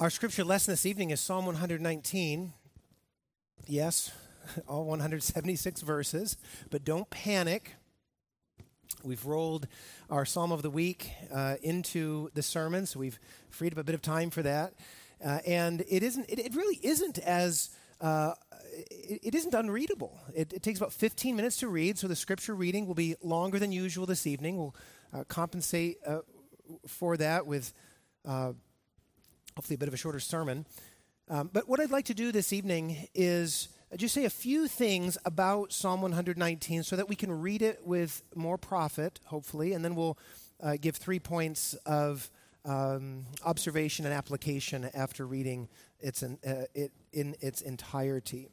Our scripture lesson this evening is Psalm 119. Yes, all 176 verses, but don't panic. We've rolled our Psalm of the Week into the sermon, so we've freed up a bit of time for that. And it really isn't unreadable. It takes about 15 minutes to read, so the scripture reading will be longer than usual this evening. We'll compensate for that with hopefully a bit of a shorter sermon. But what I'd like to do this evening is just say a few things about Psalm 119 so that we can read it with more profit, hopefully, and then we'll give 3 points of observation and application after reading it in its entirety.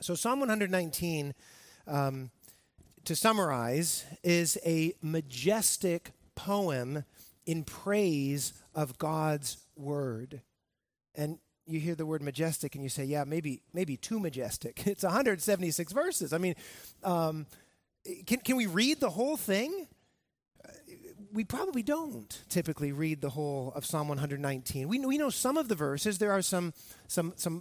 So Psalm 119, to summarize, is a majestic poem in praise of God's word. And you hear the word majestic and you say, yeah, maybe too majestic. It's 176 verses. I mean, can we read the whole thing? We probably don't typically read the whole of Psalm 119. We know some of the verses. There are some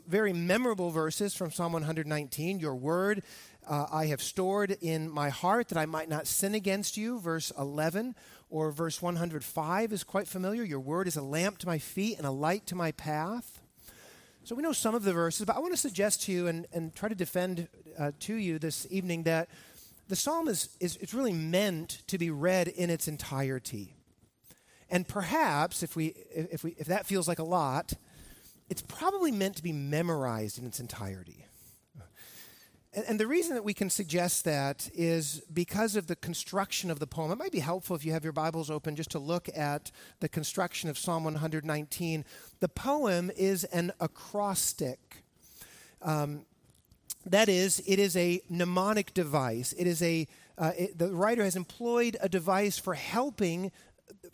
very memorable verses from Psalm 119. Your word I have stored in my heart that I might not sin against you, verse 11. Or verse 105 is quite familiar. Your word is a lamp to my feet and a light to my path. So we know some of the verses, but I want to suggest to you and try to defend to you this evening that the psalm is really meant to be read in its entirety. And perhaps, if that feels like a lot, it's probably meant to be memorized in its entirety. And the reason that we can suggest that is because of the construction of the poem. It might be helpful if you have your Bibles open just to look at the construction of Psalm 119. The poem is an acrostic. That is, it is a mnemonic device. It is the writer has employed a device for helping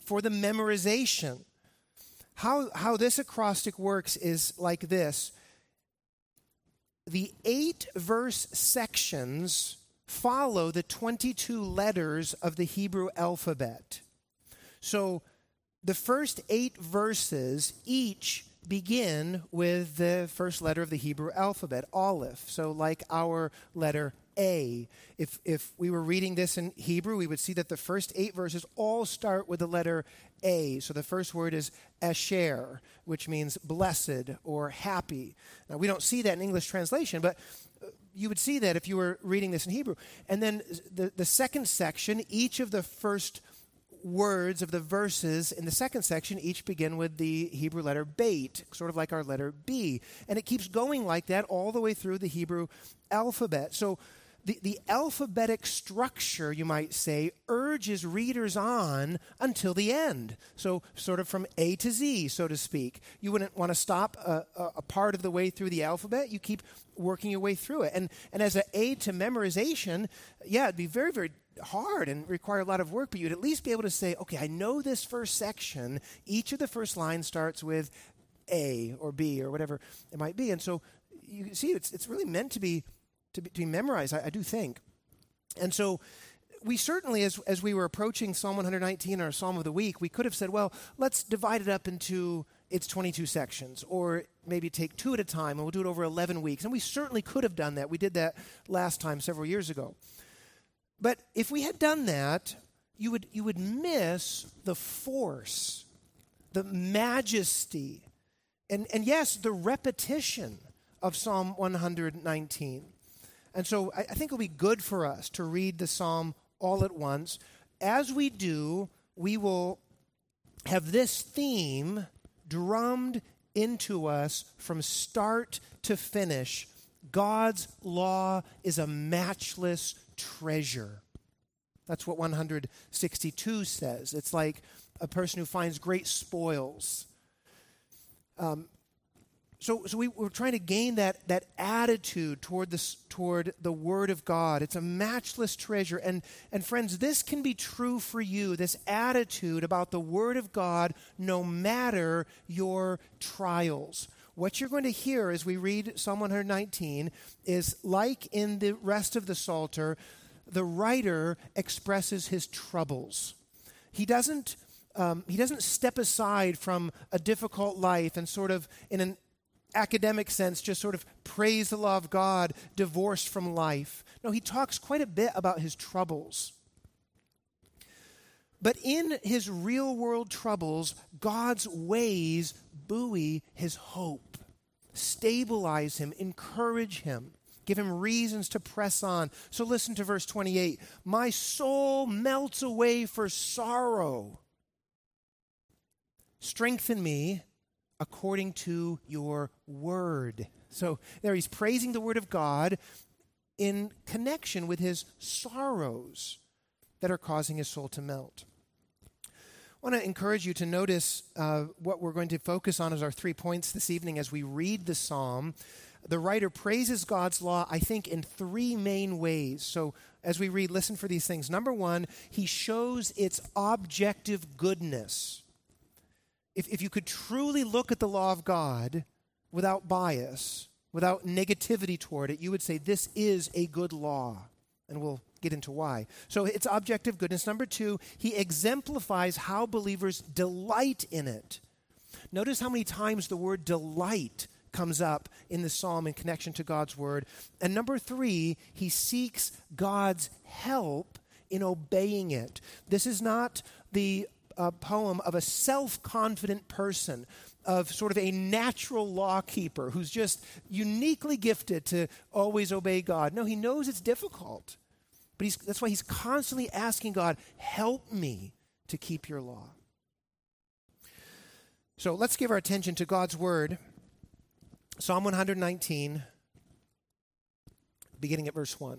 for the memorization. How this acrostic works is like this. The 8-verse sections follow the 22 letters of the Hebrew alphabet. So the first 8 verses each begin with the first letter of the Hebrew alphabet, Aleph. So like our letter A. If we were reading this in Hebrew, we would see that the first 8 verses all start with the letter A. So the first word is Asher, which means blessed or happy. Now, we don't see that in English translation, but you would see that if you were reading this in Hebrew. And then the second section, each of the first words of the verses in the second section each begin with the Hebrew letter Beit, sort of like our letter B. And it keeps going like that all the way through the Hebrew alphabet. So the alphabetic structure, you might say, urges readers on until the end. So sort of from A to Z, so to speak. You wouldn't want to stop a part of the way through the alphabet. You keep working your way through it. And as an aid to memorization, yeah, it'd be very, very hard and require a lot of work, but you'd at least be able to say, okay, I know this first section. Each of the first line starts with A or B or whatever it might be. And so you can see it's really meant to be memorized, I do think. And so we certainly, as we were approaching Psalm 119, our Psalm of the Week, we could have said, well, let's divide it up into its 22 sections, or maybe take 2 at a time, and we'll do it over 11 weeks. And we certainly could have done that. We did that last time several years ago. But if we had done that, you would miss the force, the majesty, and yes, the repetition of Psalm 119. And so I think it'll be good for us to read the psalm all at once. As we do, we will have this theme drummed into us from start to finish. God's law is a matchless treasure. That's what 162 says. It's like a person who finds great spoils. So we're trying to gain that attitude toward the Word of God. It's a matchless treasure. And friends, this can be true for you, this attitude about the Word of God, no matter your trials. What you're going to hear as we read Psalm 119 is, like in the rest of the Psalter, the writer expresses his troubles. He doesn't he doesn't step aside from a difficult life and sort of, in an academic sense, just sort of praise the law of God, divorced from life. No, he talks quite a bit about his troubles. But in his real-world troubles, God's ways buoy his hope, stabilize him, encourage him, give him reasons to press on. So listen to verse 28. My soul melts away for sorrow. Strengthen me according to your word. So there he's praising the word of God in connection with his sorrows that are causing his soul to melt. I want to encourage you to notice what we're going to focus on as our 3 points this evening as we read the psalm. The writer praises God's law, I think, in three main ways. So as we read, listen for these things. Number one, he shows its objective goodness. If you could truly look at the law of God without bias, without negativity toward it, you would say this is a good law. And we'll get into why. So it's objective goodness. Number two, he exemplifies how believers delight in it. Notice how many times the word delight comes up in the psalm in connection to God's word. And number three, he seeks God's help in obeying it. This is not the poem of a self-confident person, of sort of a natural law keeper who's just uniquely gifted to always obey God. No, he knows it's difficult. But that's why he's constantly asking God, help me to keep your law. So let's give our attention to God's word. Psalm 119, beginning at verse 1.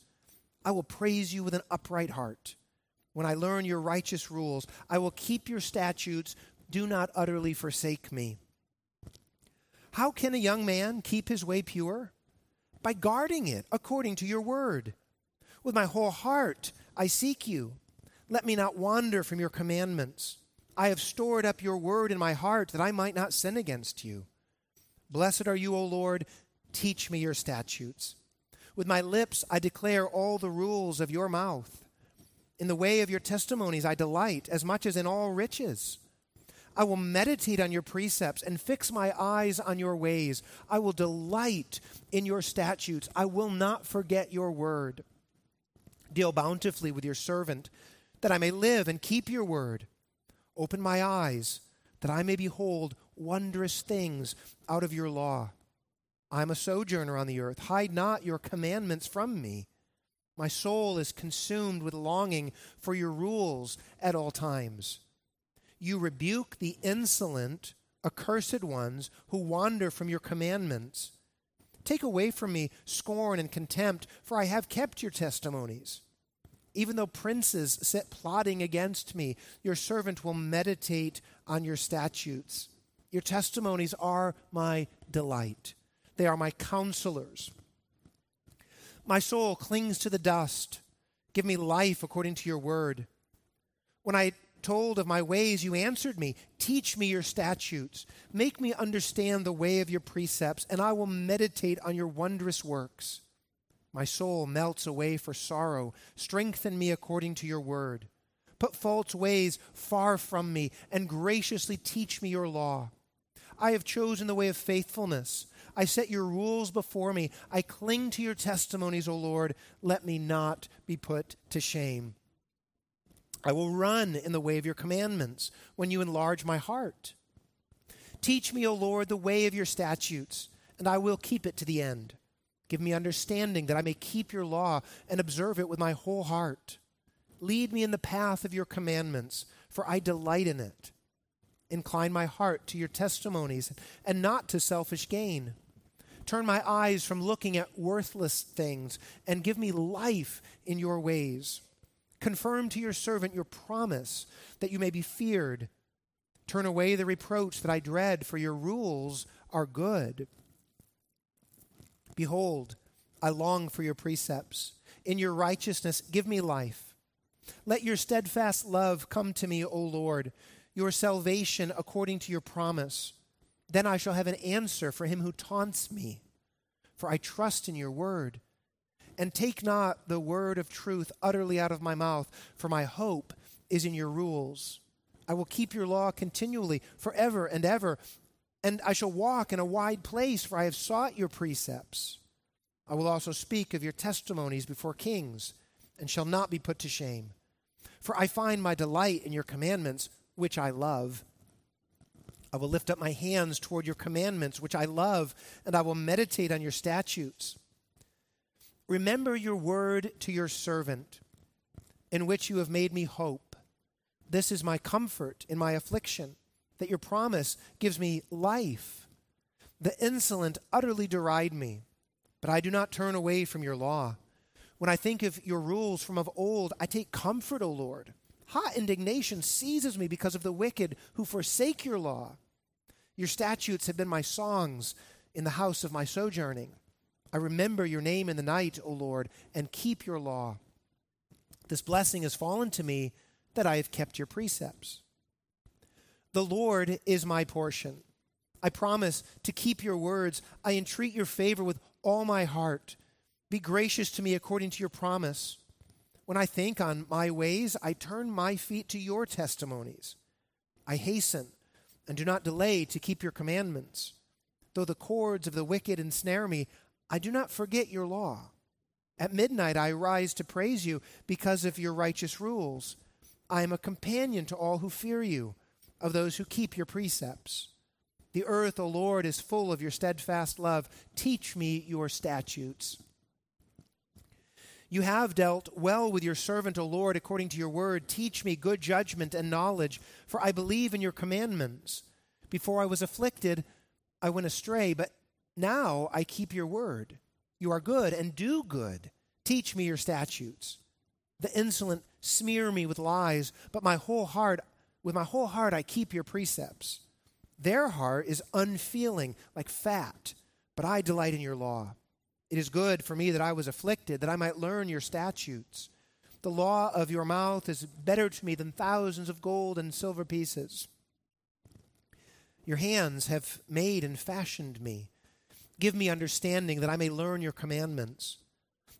I will praise you with an upright heart. When I learn your righteous rules, I will keep your statutes. Do not utterly forsake me. How can a young man keep his way pure? By guarding it according to your word. With my whole heart I seek you. Let me not wander from your commandments. I have stored up your word in my heart that I might not sin against you. Blessed are you, O Lord. Teach me your statutes. With my lips I declare all the rules of your mouth. In the way of your testimonies I delight as much as in all riches. I will meditate on your precepts and fix my eyes on your ways. I will delight in your statutes. I will not forget your word. Deal bountifully with your servant, that I may live and keep your word. Open my eyes, that I may behold wondrous things out of your law. I am a sojourner on the earth. Hide not your commandments from me. My soul is consumed with longing for your rules at all times. You rebuke the insolent, accursed ones who wander from your commandments. Take away from me scorn and contempt, for I have kept your testimonies. Even though princes sit plotting against me, your servant will meditate on your statutes. Your testimonies are my delight. They are my counselors. My soul clings to the dust. Give me life according to your word. When I told of my ways, you answered me. Teach me your statutes. Make me understand the way of your precepts, and I will meditate on your wondrous works. My soul melts away for sorrow. Strengthen me according to your word. Put false ways far from me, and graciously teach me your law. I have chosen the way of faithfulness. I set your rules before me. I cling to your testimonies, O Lord. Let me not be put to shame. I will run in the way of your commandments when you enlarge my heart. Teach me, O Lord, the way of your statutes, and I will keep it to the end. Give me understanding that I may keep your law and observe it with my whole heart. Lead me in the path of your commandments, for I delight in it. Incline my heart to your testimonies and not to selfish gain. Turn my eyes from looking at worthless things and give me life in your ways. Confirm to your servant your promise, that you may be feared. Turn away the reproach that I dread, for your rules are good. Behold, I long for your precepts. In your righteousness, give me life. Let your steadfast love come to me, O Lord, your salvation according to your promise. Then I shall have an answer for him who taunts me, for I trust in your word. And take not the word of truth utterly out of my mouth, for my hope is in your rules. I will keep your law continually, forever and ever, and I shall walk in a wide place, for I have sought your precepts. I will also speak of your testimonies before kings, and shall not be put to shame. For I find my delight in your commandments, which I love. I will lift up my hands toward your commandments, which I love, and I will meditate on your statutes. Remember your word to your servant, in which you have made me hope. This is my comfort in my affliction, that your promise gives me life. The insolent utterly deride me, but I do not turn away from your law. When I think of your rules from of old, I take comfort, O Lord. Hot indignation seizes me because of the wicked who forsake your law. Your statutes have been my songs in the house of my sojourning. I remember your name in the night, O Lord, and keep your law. This blessing has fallen to me, that I have kept your precepts. The Lord is my portion. I promise to keep your words. I entreat your favor with all my heart. Be gracious to me according to your promise. When I think on my ways, I turn my feet to your testimonies. I hasten and do not delay to keep your commandments. Though the cords of the wicked ensnare me, I do not forget your law. At midnight I rise to praise you because of your righteous rules. I am a companion to all who fear you, of those who keep your precepts. The earth, O Lord, is full of your steadfast love. Teach me your statutes. You have dealt well with your servant, O Lord, according to your word. Teach me good judgment and knowledge, for I believe in your commandments. Before I was afflicted, I went astray, but now I keep your word. You are good and do good. Teach me your statutes. The insolent smear me with lies, but with my whole heart I keep your precepts. Their heart is unfeeling like fat, but I delight in your law. It is good for me that I was afflicted, that I might learn your statutes. The law of your mouth is better to me than thousands of gold and silver pieces. Your hands have made and fashioned me. Give me understanding that I may learn your commandments.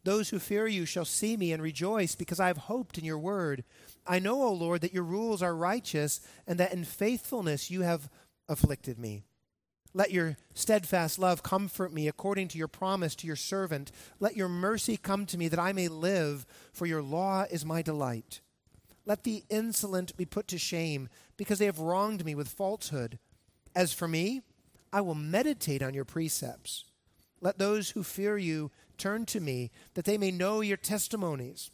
Those who fear you shall see me and rejoice because I have hoped in your word. I know, O Lord, that your rules are righteous and that in faithfulness you have afflicted me. Let your steadfast love comfort me according to your promise to your servant. Let your mercy come to me that I may live, for your law is my delight. Let the insolent be put to shame because they have wronged me with falsehood. As for me, I will meditate on your precepts. Let those who fear you turn to me, that they may know your testimonies.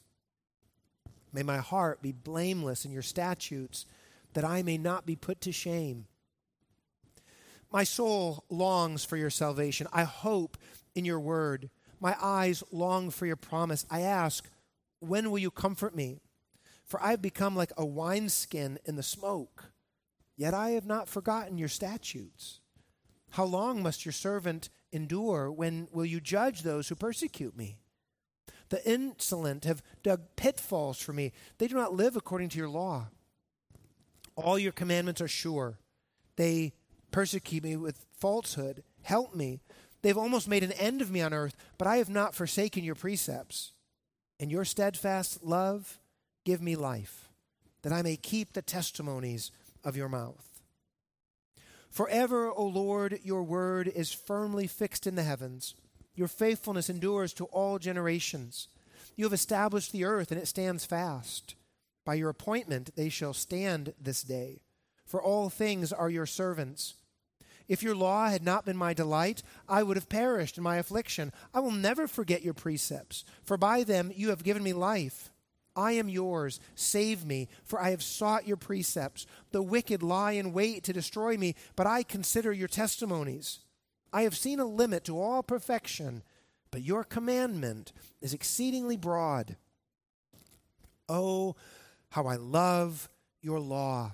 May my heart be blameless in your statutes, that I may not be put to shame. My soul longs for your salvation. I hope in your word. My eyes long for your promise. I ask, when will you comfort me? For I have become like a wineskin in the smoke, yet I have not forgotten your statutes. How long must your servant endure? When will you judge those who persecute me? The insolent have dug pitfalls for me. They do not live according to your law. All your commandments are sure. They persecute me with falsehood. Help me. They've almost made an end of me on earth, but I have not forsaken your precepts. In your steadfast love, give me life, that I may keep the testimonies of your mouth. Forever, O Lord, your word is firmly fixed in the heavens. Your faithfulness endures to all generations. You have established the earth, and it stands fast. By your appointment they shall stand this day, for all things are your servants. If your law had not been my delight, I would have perished in my affliction. I will never forget your precepts, for by them you have given me life. I am yours, save me, for I have sought your precepts. The wicked lie in wait to destroy me, but I consider your testimonies. I have seen a limit to all perfection, but your commandment is exceedingly broad. Oh, how I love your law.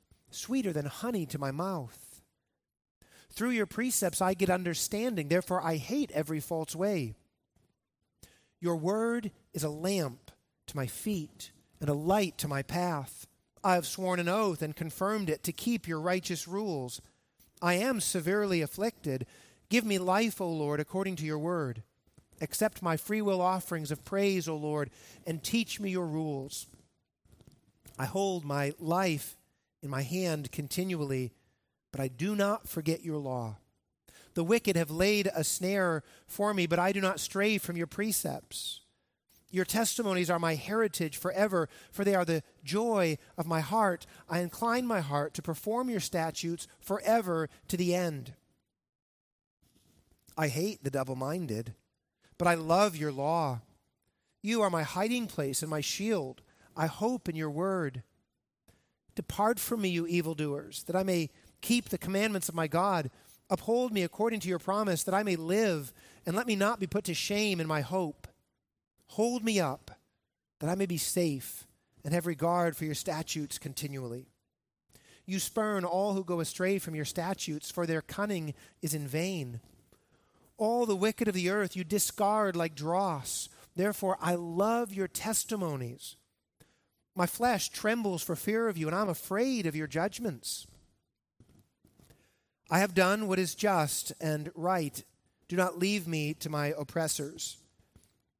sweeter than honey to my mouth. Through your precepts I get understanding, therefore I hate every false way. Your word is a lamp to my feet and a light to my path. I have sworn an oath and confirmed it to keep your righteous rules. I am severely afflicted. Give me life, O Lord, according to your word. Accept my freewill offerings of praise, O Lord, and teach me your rules. I hold my life in my hand continually, but I do not forget your law. The wicked have laid a snare for me, but I do not stray from your precepts. Your testimonies are my heritage forever, for they are the joy of my heart. I incline my heart to perform your statutes forever to the end. I hate the double-minded, but I love your law. You are my hiding place and my shield. I hope in your word. Depart from me, you evildoers, that I may keep the commandments of my God. Uphold me according to your promise, that I may live, and let me not be put to shame in my hope. Hold me up, that I may be safe, and have regard for your statutes continually. You spurn all who go astray from your statutes, for their cunning is in vain. All the wicked of the earth you discard like dross. Therefore, I love your testimonies. My flesh trembles for fear of you, and I'm afraid of your judgments. I have done what is just and right. Do not leave me to my oppressors.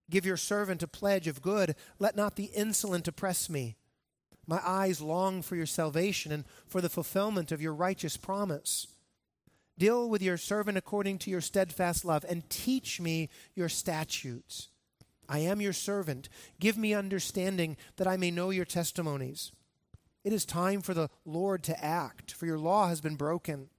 Give your servant a pledge of good. Let not the insolent oppress me. My eyes long for your salvation and for the fulfillment of your righteous promise. Deal with your servant according to your steadfast love and teach me your statutes. I am your servant. Give me understanding that I may know your testimonies. It is time for the Lord to act, for your law has been broken.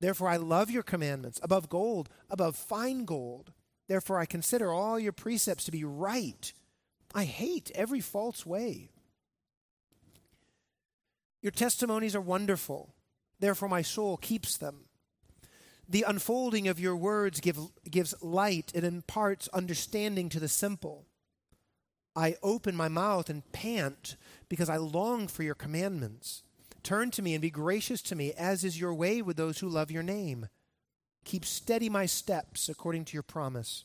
Therefore, I love your commandments above gold, above fine gold. Therefore, I consider all your precepts to be right. I hate every false way. Your testimonies are wonderful. Therefore, my soul keeps them. The unfolding of your words gives light. It imparts understanding to the simple. I open my mouth and pant because I long for your commandments. Turn to me and be gracious to me, as is your way with those who love your name. Keep steady my steps according to your promise,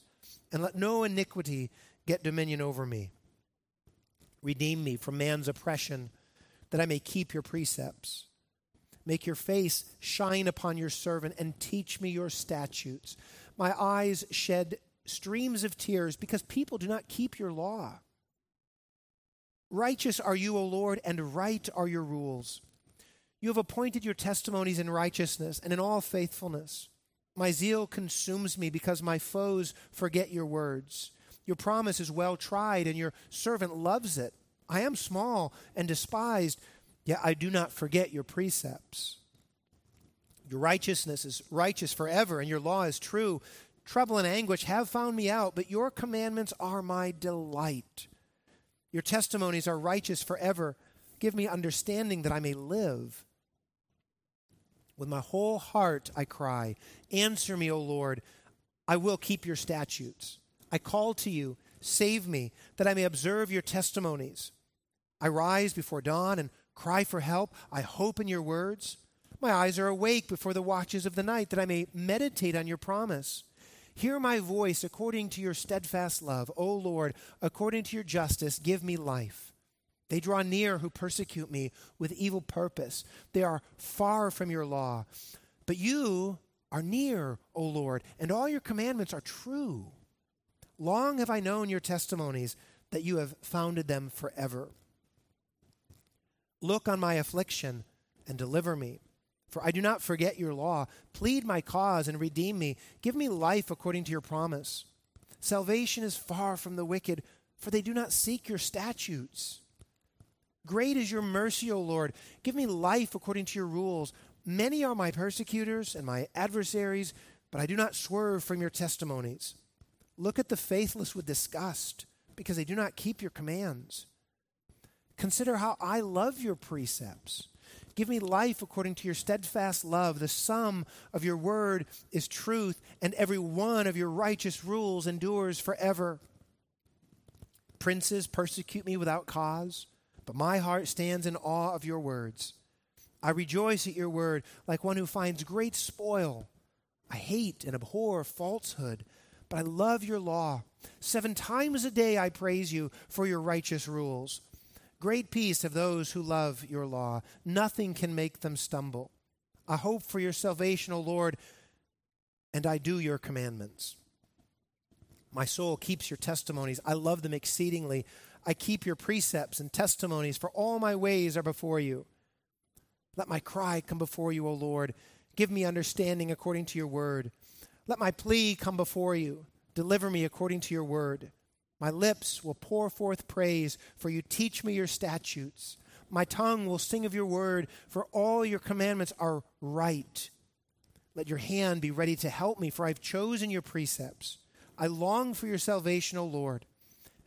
and let no iniquity get dominion over me. Redeem me from man's oppression, that I may keep your precepts. Make your face shine upon your servant, and teach me your statutes. My eyes shed streams of tears, because people do not keep your law. Righteous are you, O Lord, and right are your rules. You have appointed your testimonies in righteousness and in all faithfulness. My zeal consumes me because my foes forget your words. Your promise is well tried, and your servant loves it. I am small and despised, yet I do not forget your precepts. Your righteousness is righteous forever, and your law is true. Trouble and anguish have found me out, but your commandments are my delight. Your testimonies are righteous forever. Give me understanding that I may live. With my whole heart I cry, answer me, O Lord. I will keep your statutes. I call to you, save me, that I may observe your testimonies. I rise before dawn and cry for help. I hope in your words. My eyes are awake before the watches of the night, that I may meditate on your promise. Hear my voice according to your steadfast love. O Lord, according to your justice, give me life. They draw near who persecute me with evil purpose. They are far from your law. But you are near, O Lord, and all your commandments are true. Long have I known your testimonies, that you have founded them forever. Look on my affliction and deliver me, for I do not forget your law. Plead my cause and redeem me. Give me life according to your promise. Salvation is far from the wicked, for they do not seek your statutes. Great is your mercy, O Lord. Give me life according to your rules. Many are my persecutors and my adversaries, but I do not swerve from your testimonies. Look at the faithless with disgust, because they do not keep your commands. Consider how I love your precepts. Give me life according to your steadfast love. The sum of your word is truth, and every one of your righteous rules endures forever. Princes persecute me without cause, but my heart stands in awe of your words. I rejoice at your word like one who finds great spoil. I hate and abhor falsehood, but I love your law. 7 times a day I praise you for your righteous rules. Great peace have those who love your law. Nothing can make them stumble. I hope for your salvation, O Lord, and I do your commandments. My soul keeps your testimonies. I love them exceedingly. I keep your precepts and testimonies, for all my ways are before you. Let my cry come before you, O Lord. Give me understanding according to your word. Let my plea come before you. Deliver me according to your word. My lips will pour forth praise, for you teach me your statutes. My tongue will sing of your word, for all your commandments are right. Let your hand be ready to help me, for I've chosen your precepts. I long for your salvation, O Lord,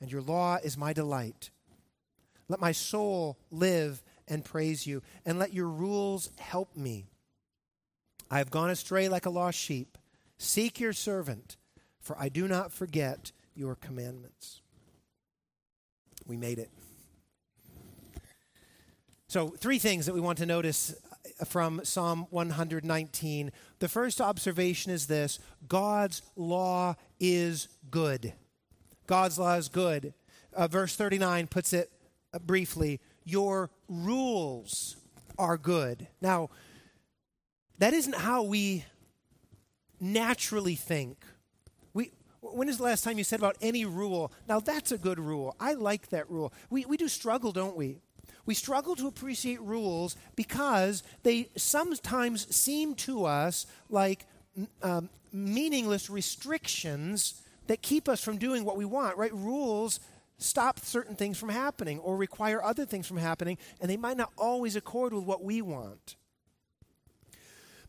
and your law is my delight. Let my soul live and praise you, and let your rules help me. I have gone astray like a lost sheep. Seek your servant, for I do not forget your commandments. We made it. So 3 things that we want to notice from Psalm 119. The first observation is this: God's law is good. God's law is good. Verse 39 puts it briefly, your rules are good. Now, that isn't how we naturally think. When is the last time you said about any rule, now that's a good rule, I like that rule? We do struggle, don't we? We struggle to appreciate rules because they sometimes seem to us like meaningless restrictions that keep us from doing what we want, right? Rules stop certain things from happening or require other things from happening, and they might not always accord with what we want.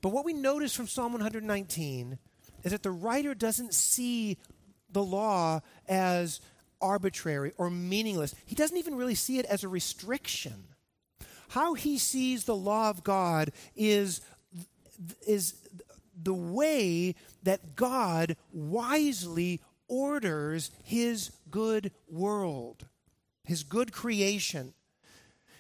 But what we notice from Psalm 119 is that the writer doesn't see the law as arbitrary or meaningless. He doesn't even really see it as a restriction. How he sees the law of God is the way that God wisely orders his good world, his good creation.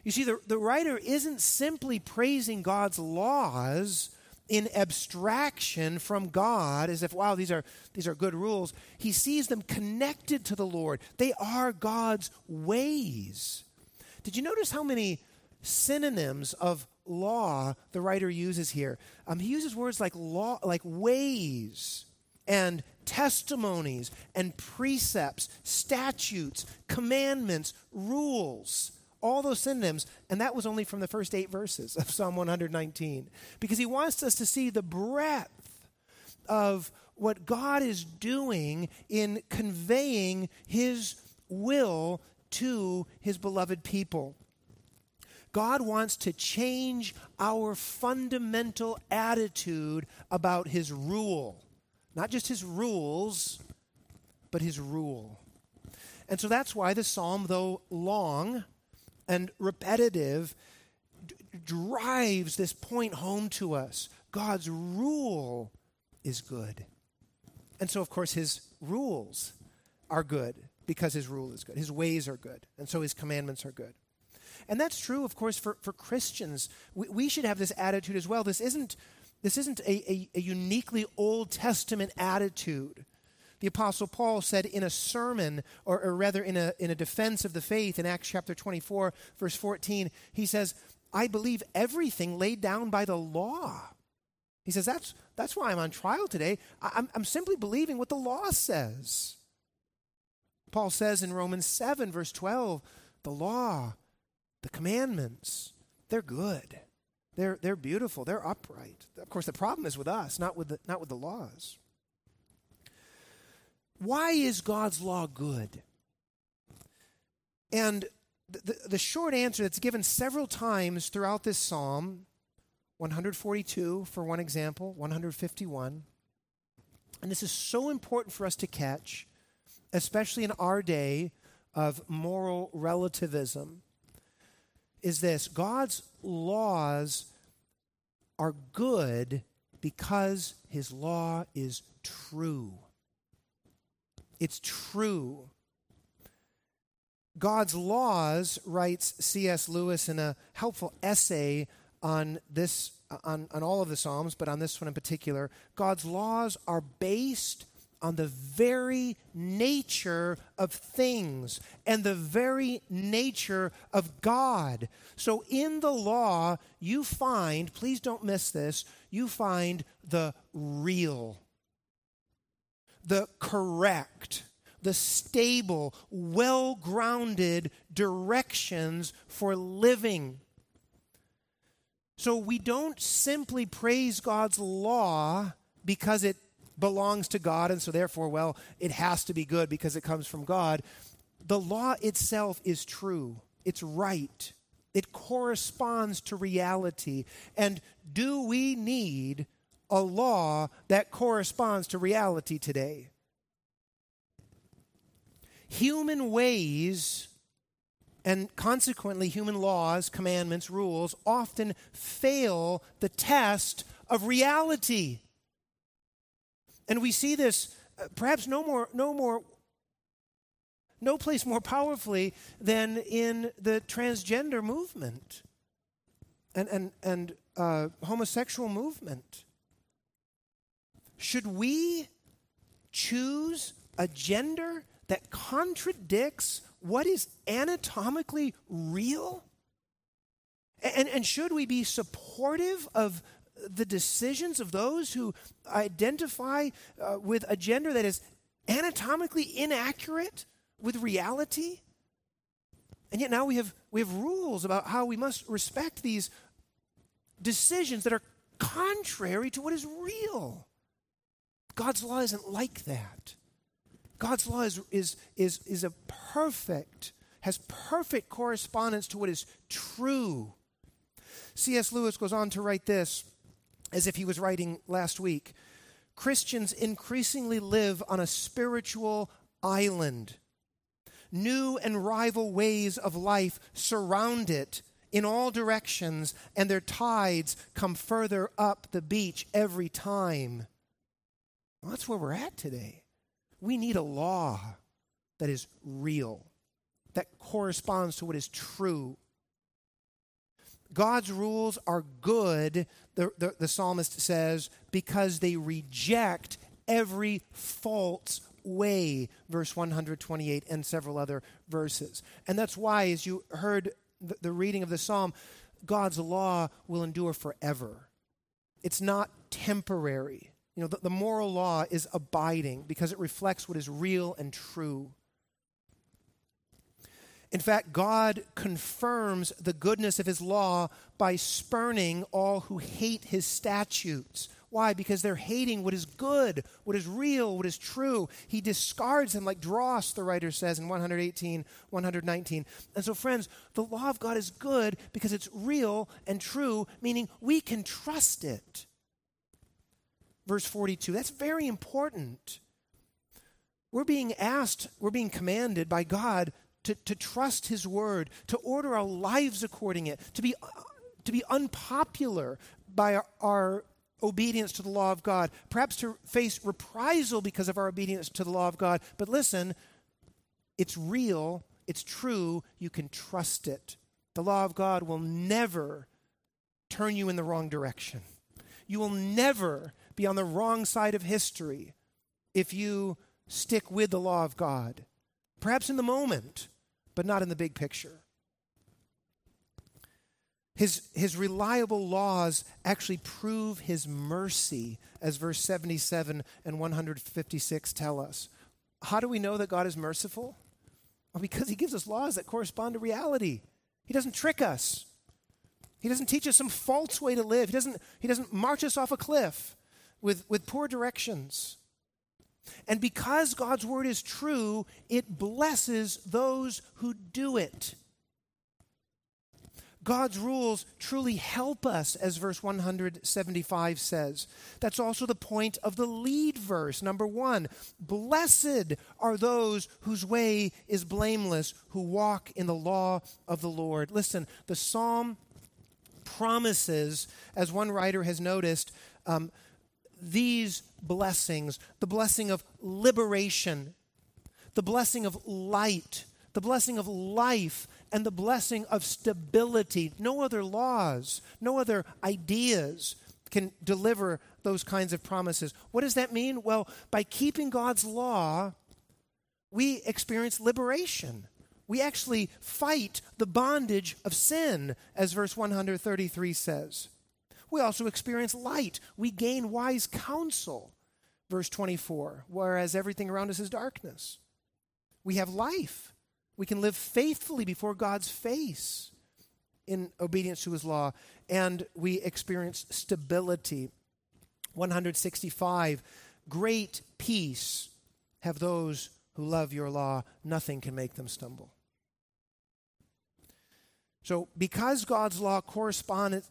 You see, the writer isn't simply praising God's laws in abstraction from God, as if, wow, these are good rules. He sees them connected to the Lord. They are God's ways. Did you notice how many synonyms of law the writer uses here? He uses words like law, like ways, and testimonies, and precepts, statutes, commandments, rules. All those synonyms, and that was only from the first 8 verses of Psalm 119, because he wants us to see the breadth of what God is doing in conveying his will to his beloved people. God wants to change our fundamental attitude about his rule, not just his rules, but his rule. And so that's why the psalm, though long and repetitive, drives this point home to us. God's rule is good. And so, of course, his rules are good because his rule is good. His ways are good, and so his commandments are good. And that's true, of course, for Christians. We should have this attitude as well. This isn't a uniquely Old Testament attitude. The Apostle Paul said in a sermon, or rather in a defense of the faith in Acts chapter 24, verse 14, he says, I believe everything laid down by the law. He says, that's why I'm on trial today. I'm simply believing what the law says. Paul says in Romans 7, verse 12, the law, the commandments, they're good. They're beautiful. They're upright. Of course, the problem is with us, not with the laws. Why is God's law good? And the short answer that's given several times throughout this psalm, 142 for one example, 151, and this is so important for us to catch, especially in our day of moral relativism, is this: God's laws are good because his law is true. It's true. God's laws, writes C.S. Lewis in a helpful essay on this, on all of the Psalms, but on this one in particular, God's laws are based on the very nature of things and the very nature of God. So in the law, you find, please don't miss this, you find the real, the correct, the stable, well-grounded directions for living. So we don't simply praise God's law because it belongs to God, and so therefore, well, it has to be good because it comes from God. The law itself is true. It's right. It corresponds to reality. And do we need a law that corresponds to reality today? Human ways and consequently human laws, commandments, rules often fail the test of reality. And we see this perhaps no place more powerfully than in the transgender movement and homosexual movement. Should we choose a gender that contradicts what is anatomically real? And should we be supportive of the decisions of those who identify with a gender that is anatomically inaccurate with reality? And yet now we have rules about how we must respect these decisions that are contrary to what is real. God's law isn't like that. God's law is a perfect, has perfect correspondence to what is true. C.S. Lewis goes on to write this, as if he was writing last week. Christians increasingly live on a spiritual island. New and rival ways of life surround it in all directions, and their tides come further up the beach every time. Well, that's where we're at today. We need a law that is real, that corresponds to what is true. God's rules are good, the psalmist says, because they reject every false way, verse 128 and several other verses. And that's why, as you heard the reading of the psalm, God's law will endure forever. It's not temporary. You know, the moral law is abiding because it reflects what is real and true. In fact, God confirms the goodness of his law by spurning all who hate his statutes. Why? Because they're hating what is good, what is real, what is true. He discards them like dross, the writer says in 118, 119. And so, friends, the law of God is good because it's real and true, meaning we can trust it. Verse 42, that's very important. We're being commanded by God to trust his word, to order our lives according it, to be unpopular by our obedience to the law of God, perhaps to face reprisal because of our obedience to the law of God. But listen, it's real, it's true, you can trust it. The law of God will never turn you in the wrong direction. You will never be on the wrong side of history if you stick with the law of God. Perhaps in the moment, but not in the big picture. His reliable laws actually prove his mercy, as verse 77 and 156 tell us. How do we know that God is merciful? Well, because he gives us laws that correspond to reality. He doesn't trick us. He doesn't teach us some false way to live. He doesn't march us off a cliff with poor directions. And because God's word is true, it blesses those who do it. God's rules truly help us, as verse 175 says. That's also the point of the lead verse, number 1. Blessed are those whose way is blameless, who walk in the law of the Lord. Listen, the psalm promises, as one writer has noticed, these blessings: the blessing of liberation, the blessing of light, the blessing of life, and the blessing of stability. No other laws, no other ideas can deliver those kinds of promises. What does that mean? Well, by keeping God's law, we experience liberation. We actually fight the bondage of sin, as verse 133 says. We also experience light. We gain wise counsel, verse 24, whereas everything around us is darkness. We have life. We can live faithfully before God's face in obedience to his law, and we experience stability. 165, great peace have those who love your law. Nothing can make them stumble. So because God's law corresponds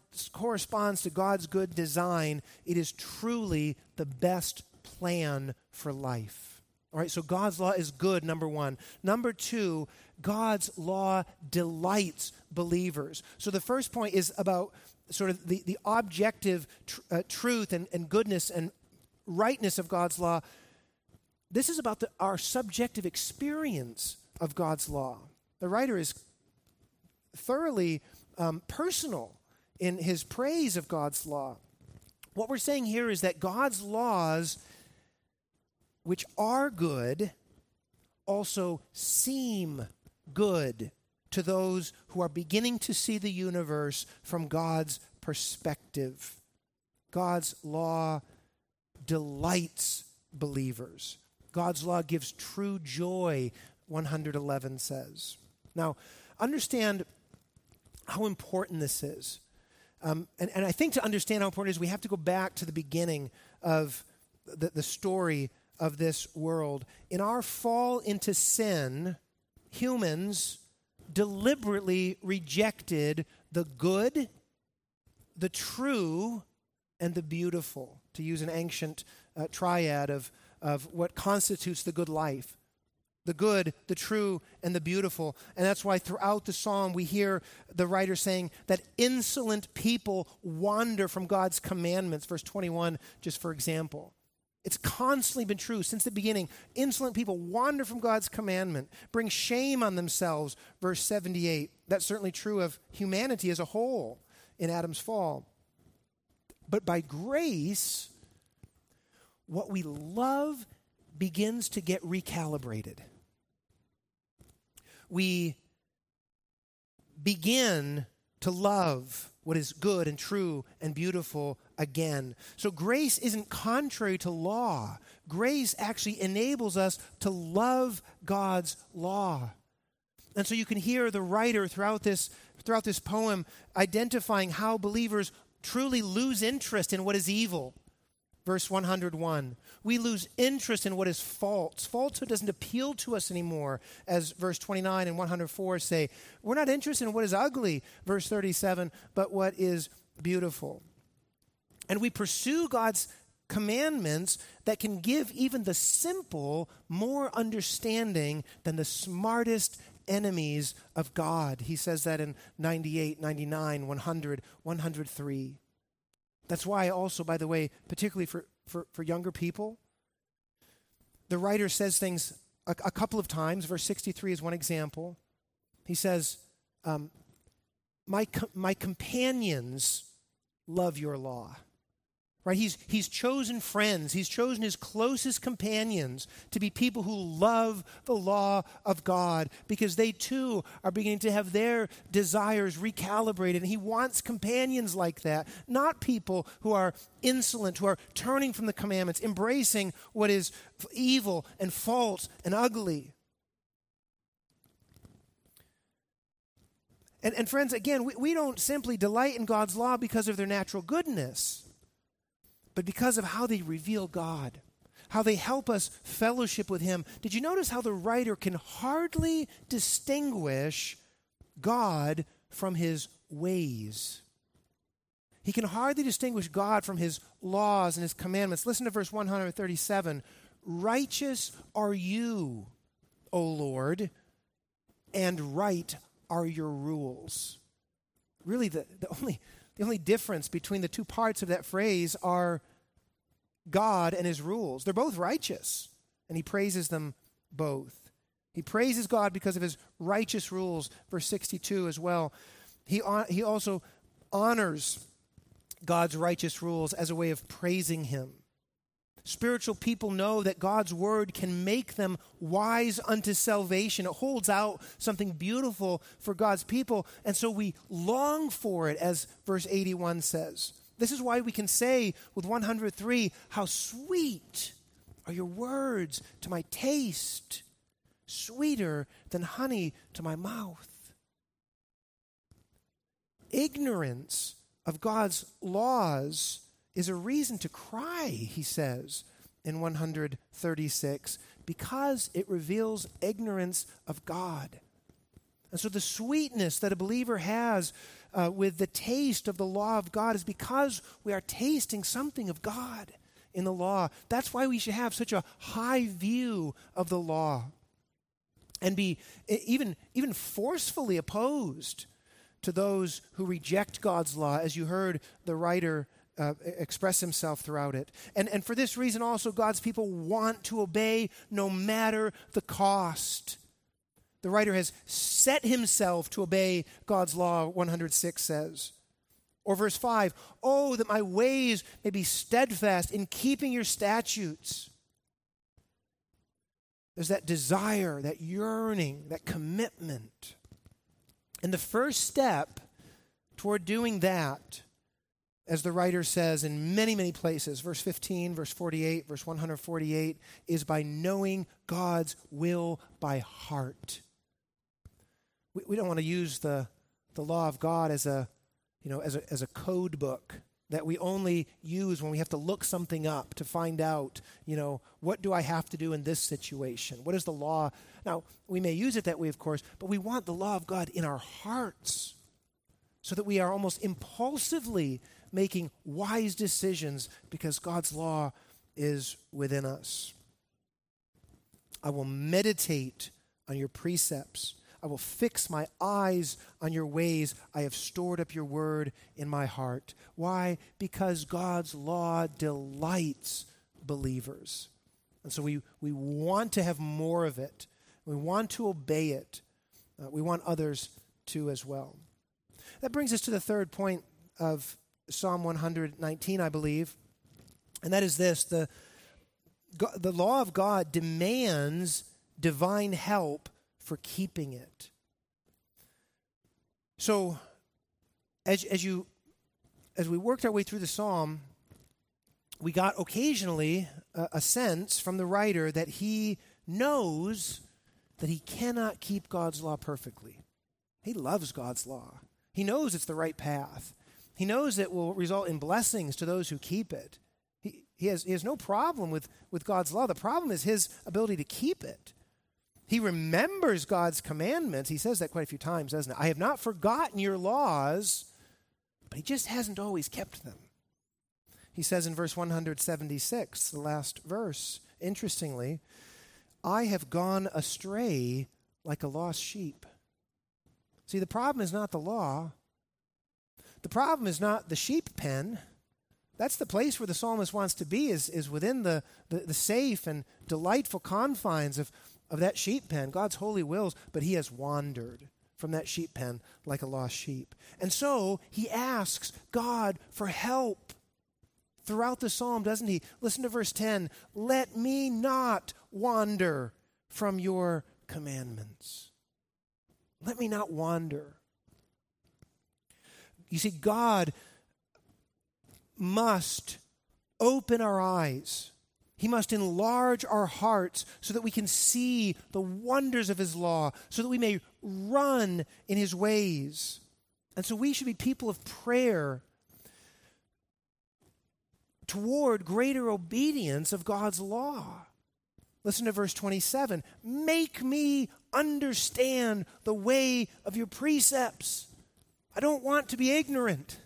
to God's good design, it is truly the best plan for life. All right, so God's law is good, number 1. Number 2, God's law delights believers. So the first point is about sort of the objective truth and goodness and rightness of God's law. This is about our subjective experience of God's law. The writer is thoroughly personal in his praise of God's law. What we're saying here is that God's laws, which are good, also seem good to those who are beginning to see the universe from God's perspective. God's law delights believers. God's law gives true joy, 111 says. Now, understand how important this is. And I think to understand how important it is, we have to go back to the beginning of the story of this world. In our fall into sin, humans deliberately rejected the good, the true, and the beautiful, to use an ancient triad of what constitutes the good life. The good, the true, and the beautiful. And that's why throughout the psalm we hear the writer saying that insolent people wander from God's commandments. Verse 21, just for example. It's constantly been true since the beginning. Insolent people wander from God's commandment, bring shame on themselves. Verse 78, that's certainly true of humanity as a whole in Adam's fall. But by grace, what we love begins to get recalibrated. We begin to love what is good and true and beautiful again. So grace isn't contrary to law. Grace actually enables us to love God's law. And so you can hear the writer throughout this poem identifying how believers truly lose interest in what is evil. Verse 101, we lose interest in what is false. Falsehood doesn't appeal to us anymore, as verse 29 and 104 say. We're not interested in what is ugly, verse 37, but what is beautiful. And we pursue God's commandments that can give even the simple more understanding than the smartest enemies of God. He says that in 98, 99, 100, 103. That's why also, by the way, particularly for younger people, the writer says things a couple of times. Verse 63 is one example. He says, my companions love your law. Right? He's chosen friends. He's chosen his closest companions to be people who love the law of God, because they too are beginning to have their desires recalibrated. And he wants companions like that, not people who are insolent, who are turning from the commandments, embracing what is evil and false and ugly. And friends, again, we don't simply delight in God's law because of their natural goodness, but because of how they reveal God, how they help us fellowship with him. Did you notice how the writer can hardly distinguish God from his ways. He can hardly distinguish God from his laws and his commandments. Listen to verse 137. Righteous are you, O Lord, and right are your rules. Really, the only difference between the two parts of that phrase are God and his rules. They're both righteous, and he praises them both. He praises God because of his righteous rules, verse 62 as well. He also honors God's righteous rules as a way of praising him. Spiritual people know that God's word can make them wise unto salvation. It holds out something beautiful for God's people, and so we long for it, as verse 81 says. This is why we can say with 103, how sweet are your words to my taste, sweeter than honey to my mouth. Ignorance of God's laws is a reason to cry, he says in 136, because it reveals ignorance of God. And so the sweetness that a believer has with the taste of the law of God is because we are tasting something of God in the law. That's why we should have such a high view of the law and be even forcefully opposed to those who reject God's law, as you heard the writer express himself throughout it. And for this reason also, God's people want to obey no matter the cost. The writer has set himself to obey God's law, 106 says. Or verse 5, oh, that my ways may be steadfast in keeping your statutes. There's that desire, that yearning, that commitment. And the first step toward doing that, as the writer says in many, many places, verse 15, verse 48, verse 148, is by knowing God's will by heart. We don't want to use the law of God as a code book that we only use when we have to look something up to find out, what do I have to do in this situation? What is the law? Now, we may use it that way, of course, but we want the law of God in our hearts so that we are almost impulsively making wise decisions because God's law is within us. I will meditate on your precepts. I will fix my eyes on your ways. I have stored up your word in my heart. Why? Because God's law delights believers. And so we want to have more of it. We want to obey it. We want others to as well. That brings us to the third point of Psalm 119, I believe, and that is this. The law of God demands divine help for keeping it. So as we worked our way through the psalm, we got occasionally a sense from the writer that he knows that he cannot keep God's law perfectly. He loves God's law. He knows it's the right path. He knows it will result in blessings to those who keep it. He has no problem with God's law. The problem is his ability to keep it. He remembers God's commandments. He says that quite a few times, doesn't he? I have not forgotten your laws, but he just hasn't always kept them. He says in verse 176, the last verse, interestingly, I have gone astray like a lost sheep. See, the problem is not the law. The problem is not the sheep pen. That's the place where the psalmist wants to be, is within the safe and delightful confines of that sheep pen, God's holy wills, but he has wandered from that sheep pen like a lost sheep. And so he asks God for help throughout the psalm, doesn't he? Listen to verse 10, let me not wander from your commandments. Let me not wander. You see, God must open our eyes. He must enlarge our hearts so that we can see the wonders of his law, so that we may run in his ways. And so we should be people of prayer toward greater obedience of God's law. Listen to verse 27. Make me understand the way of your precepts. I don't want to be ignorant.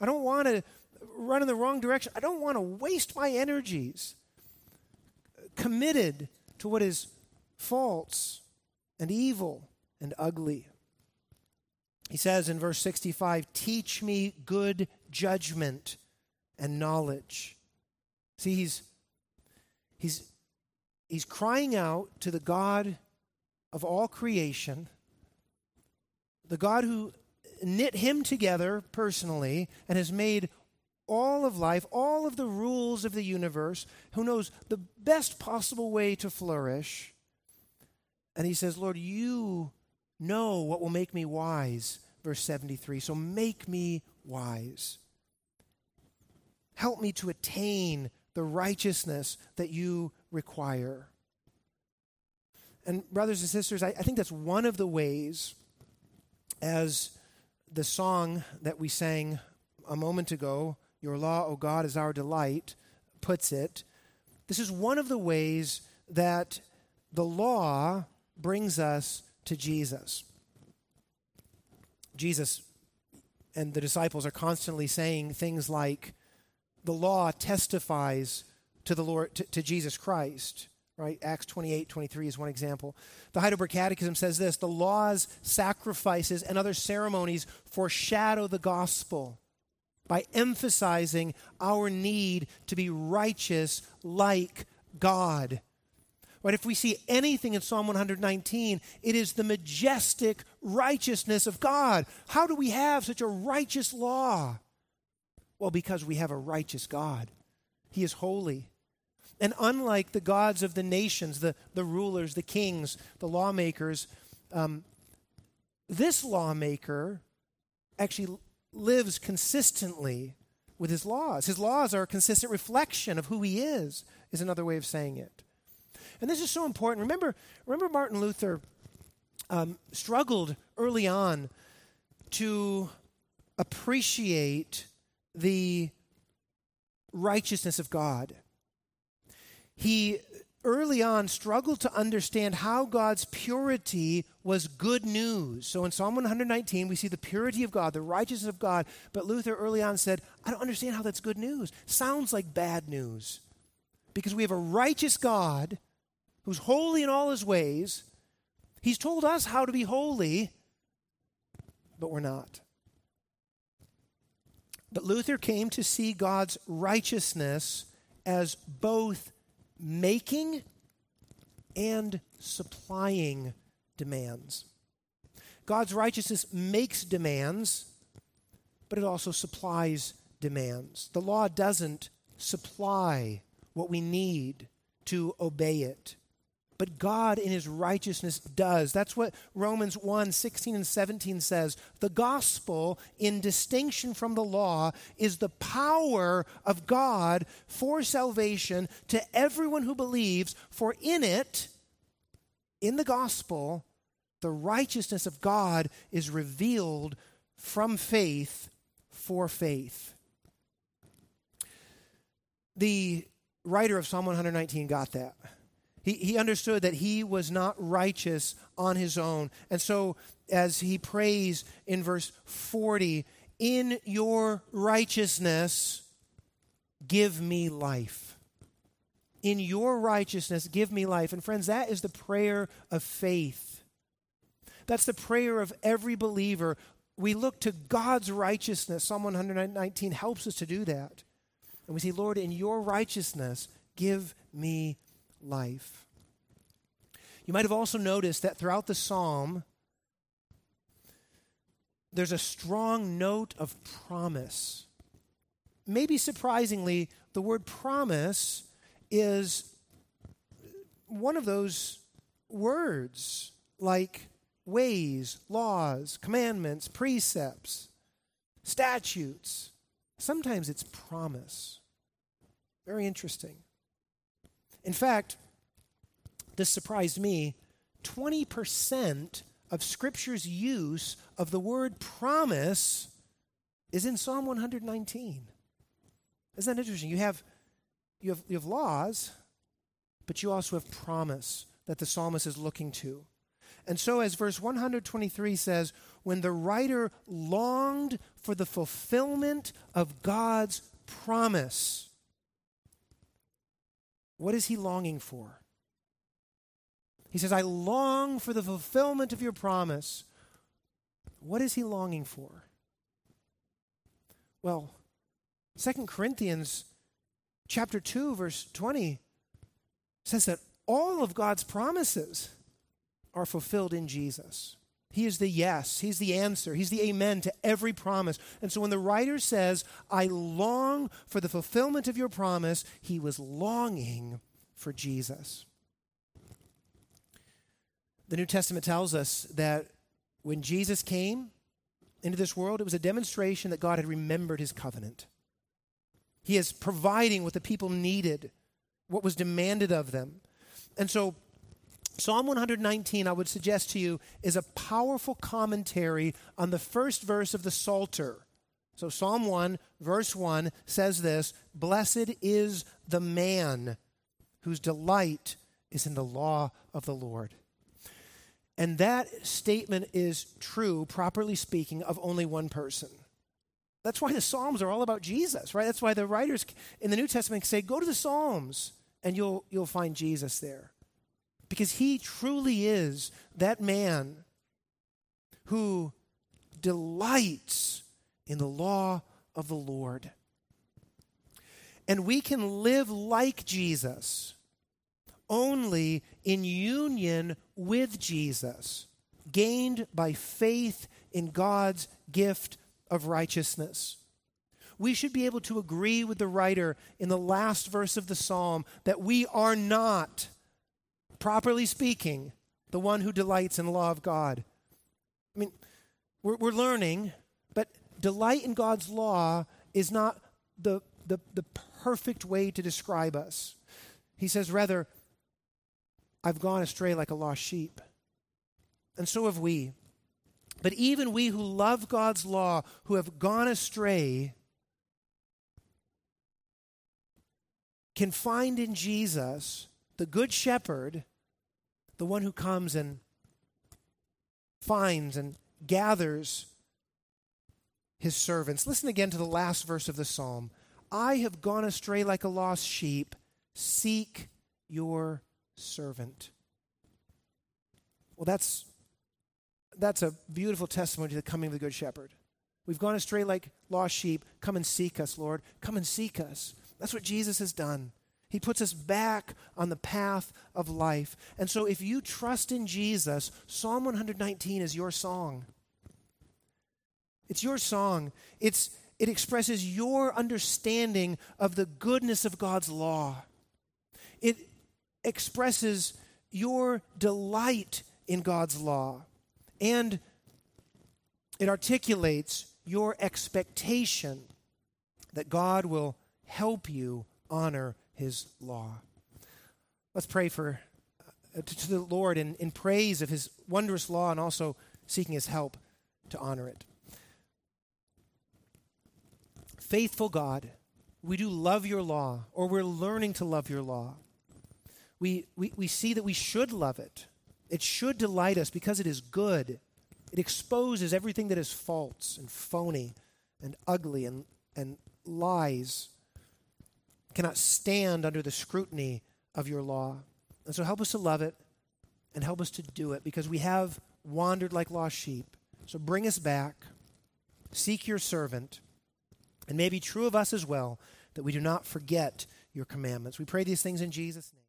I don't want to run in the wrong direction. I don't want to waste my energies committed to what is false and evil and ugly. He says in verse 65, teach me good judgment and knowledge. See, he's crying out to the God of all creation, the God who knit him together personally and has made all of life, all of the rules of the universe, who knows the best possible way to flourish. And he says, Lord, you know what will make me wise, verse 73. So make me wise. Help me to attain the righteousness that you require. And brothers and sisters, I think that's one of the ways, as the song that we sang a moment ago, Your Law, O God, is our delight, puts it, this is one of the ways that the law brings us to Jesus. Jesus and the disciples are constantly saying things like, the law testifies to the Lord, to Jesus Christ, right? Acts 28:23 is one example. The Heidelberg Catechism says this, the laws, sacrifices, and other ceremonies foreshadow the gospel by emphasizing our need to be righteous like God. Right? If we see anything in Psalm 119, it is the majestic righteousness of God. How do we have such a righteous law? Well, because we have a righteous God. He is holy. And unlike the gods of the nations, the rulers, the kings, the lawmakers, this lawmaker actually lives consistently with his laws. His laws are a consistent reflection of who he is another way of saying it. And this is so important. Remember Martin Luther struggled early on to appreciate the righteousness of God. He early on struggled to understand how God's purity was good news. So in Psalm 119, we see the purity of God, the righteousness of God. But Luther early on said, I don't understand how that's good news. Sounds like bad news. Because we have a righteous God who's holy in all his ways. He's told us how to be holy, but we're not. But Luther came to see God's righteousness as both making and supplying demands. God's righteousness makes demands, but it also supplies demands. The law doesn't supply what we need to obey it. But God in his righteousness does. That's what Romans 1:16-17 says. The gospel, in distinction from the law, is the power of God for salvation to everyone who believes, for in it, in the gospel, the righteousness of God is revealed from faith for faith. The writer of Psalm 119 got that. He understood that he was not righteous on his own. And so as he prays in verse 40, in your righteousness, give me life. In your righteousness, give me life. And friends, that is the prayer of faith. That's the prayer of every believer. We look to God's righteousness. Psalm 119 helps us to do that. And we say, Lord, in your righteousness, give me life. You might have also noticed that throughout the psalm, there's a strong note of promise. Maybe surprisingly, the word promise is one of those words like ways, laws, commandments, precepts, statutes. Sometimes it's promise. Very interesting. In fact, this surprised me, 20% of Scripture's use of the word promise is in Psalm 119. Isn't that interesting? You have laws, but you also have promise that the psalmist is looking to. And so as verse 123 says, when the writer longed for the fulfillment of God's promise, what is he longing for? He says, I long for the fulfillment of your promise. What is he longing for? Well, 2 Corinthians chapter 2, verse 20 says that all of God's promises are fulfilled in Jesus. He is the yes, he's the answer, he's the amen to every promise. And so when the writer says, I long for the fulfillment of your promise, he was longing for Jesus. The New Testament tells us that when Jesus came into this world, it was a demonstration that God had remembered his covenant. He is providing what the people needed, what was demanded of them. And so Psalm 119, I would suggest to you, is a powerful commentary on the first verse of the Psalter. So Psalm 1, verse 1 says this, "Blessed is the man whose delight is in the law of the Lord." And that statement is true, properly speaking, of only one person. That's why the Psalms are all about Jesus, right? That's why the writers in the New Testament say, go to the Psalms and you'll find Jesus there. Because he truly is that man who delights in the law of the Lord. And we can live like Jesus only in union with Jesus, gained by faith in God's gift of righteousness. We should be able to agree with the writer in the last verse of the psalm that we are not, properly speaking, the one who delights in the law of God. I mean, we're learning, but delight in God's law is not the perfect way to describe us. He says, rather, I've gone astray like a lost sheep. And so have we. But even we who love God's law, who have gone astray, can find in Jesus, the good shepherd, the one who comes and finds and gathers his servants. Listen again to the last verse of the psalm. I have gone astray like a lost sheep. Seek your servant. Well, that's a beautiful testimony to the coming of the good shepherd. We've gone astray like lost sheep. Come and seek us, Lord. Come and seek us. That's what Jesus has done. He puts us back on the path of life. And so if you trust in Jesus, Psalm 119 is your song. It's your song. It expresses your understanding of the goodness of God's law. It expresses your delight in God's law. And it articulates your expectation that God will help you honor his law. Let's pray to the Lord in praise of his wondrous law and also seeking his help to honor it. Faithful God, we do love your law, or we're learning to love your law. We see that we should love it. It should delight us because it is good. It exposes everything that is false and phony and ugly and lies. Cannot stand under the scrutiny of your law. And so help us to love it and help us to do it because we have wandered like lost sheep. So bring us back, seek your servant, and may it be true of us as well that we do not forget your commandments. We pray these things in Jesus' name.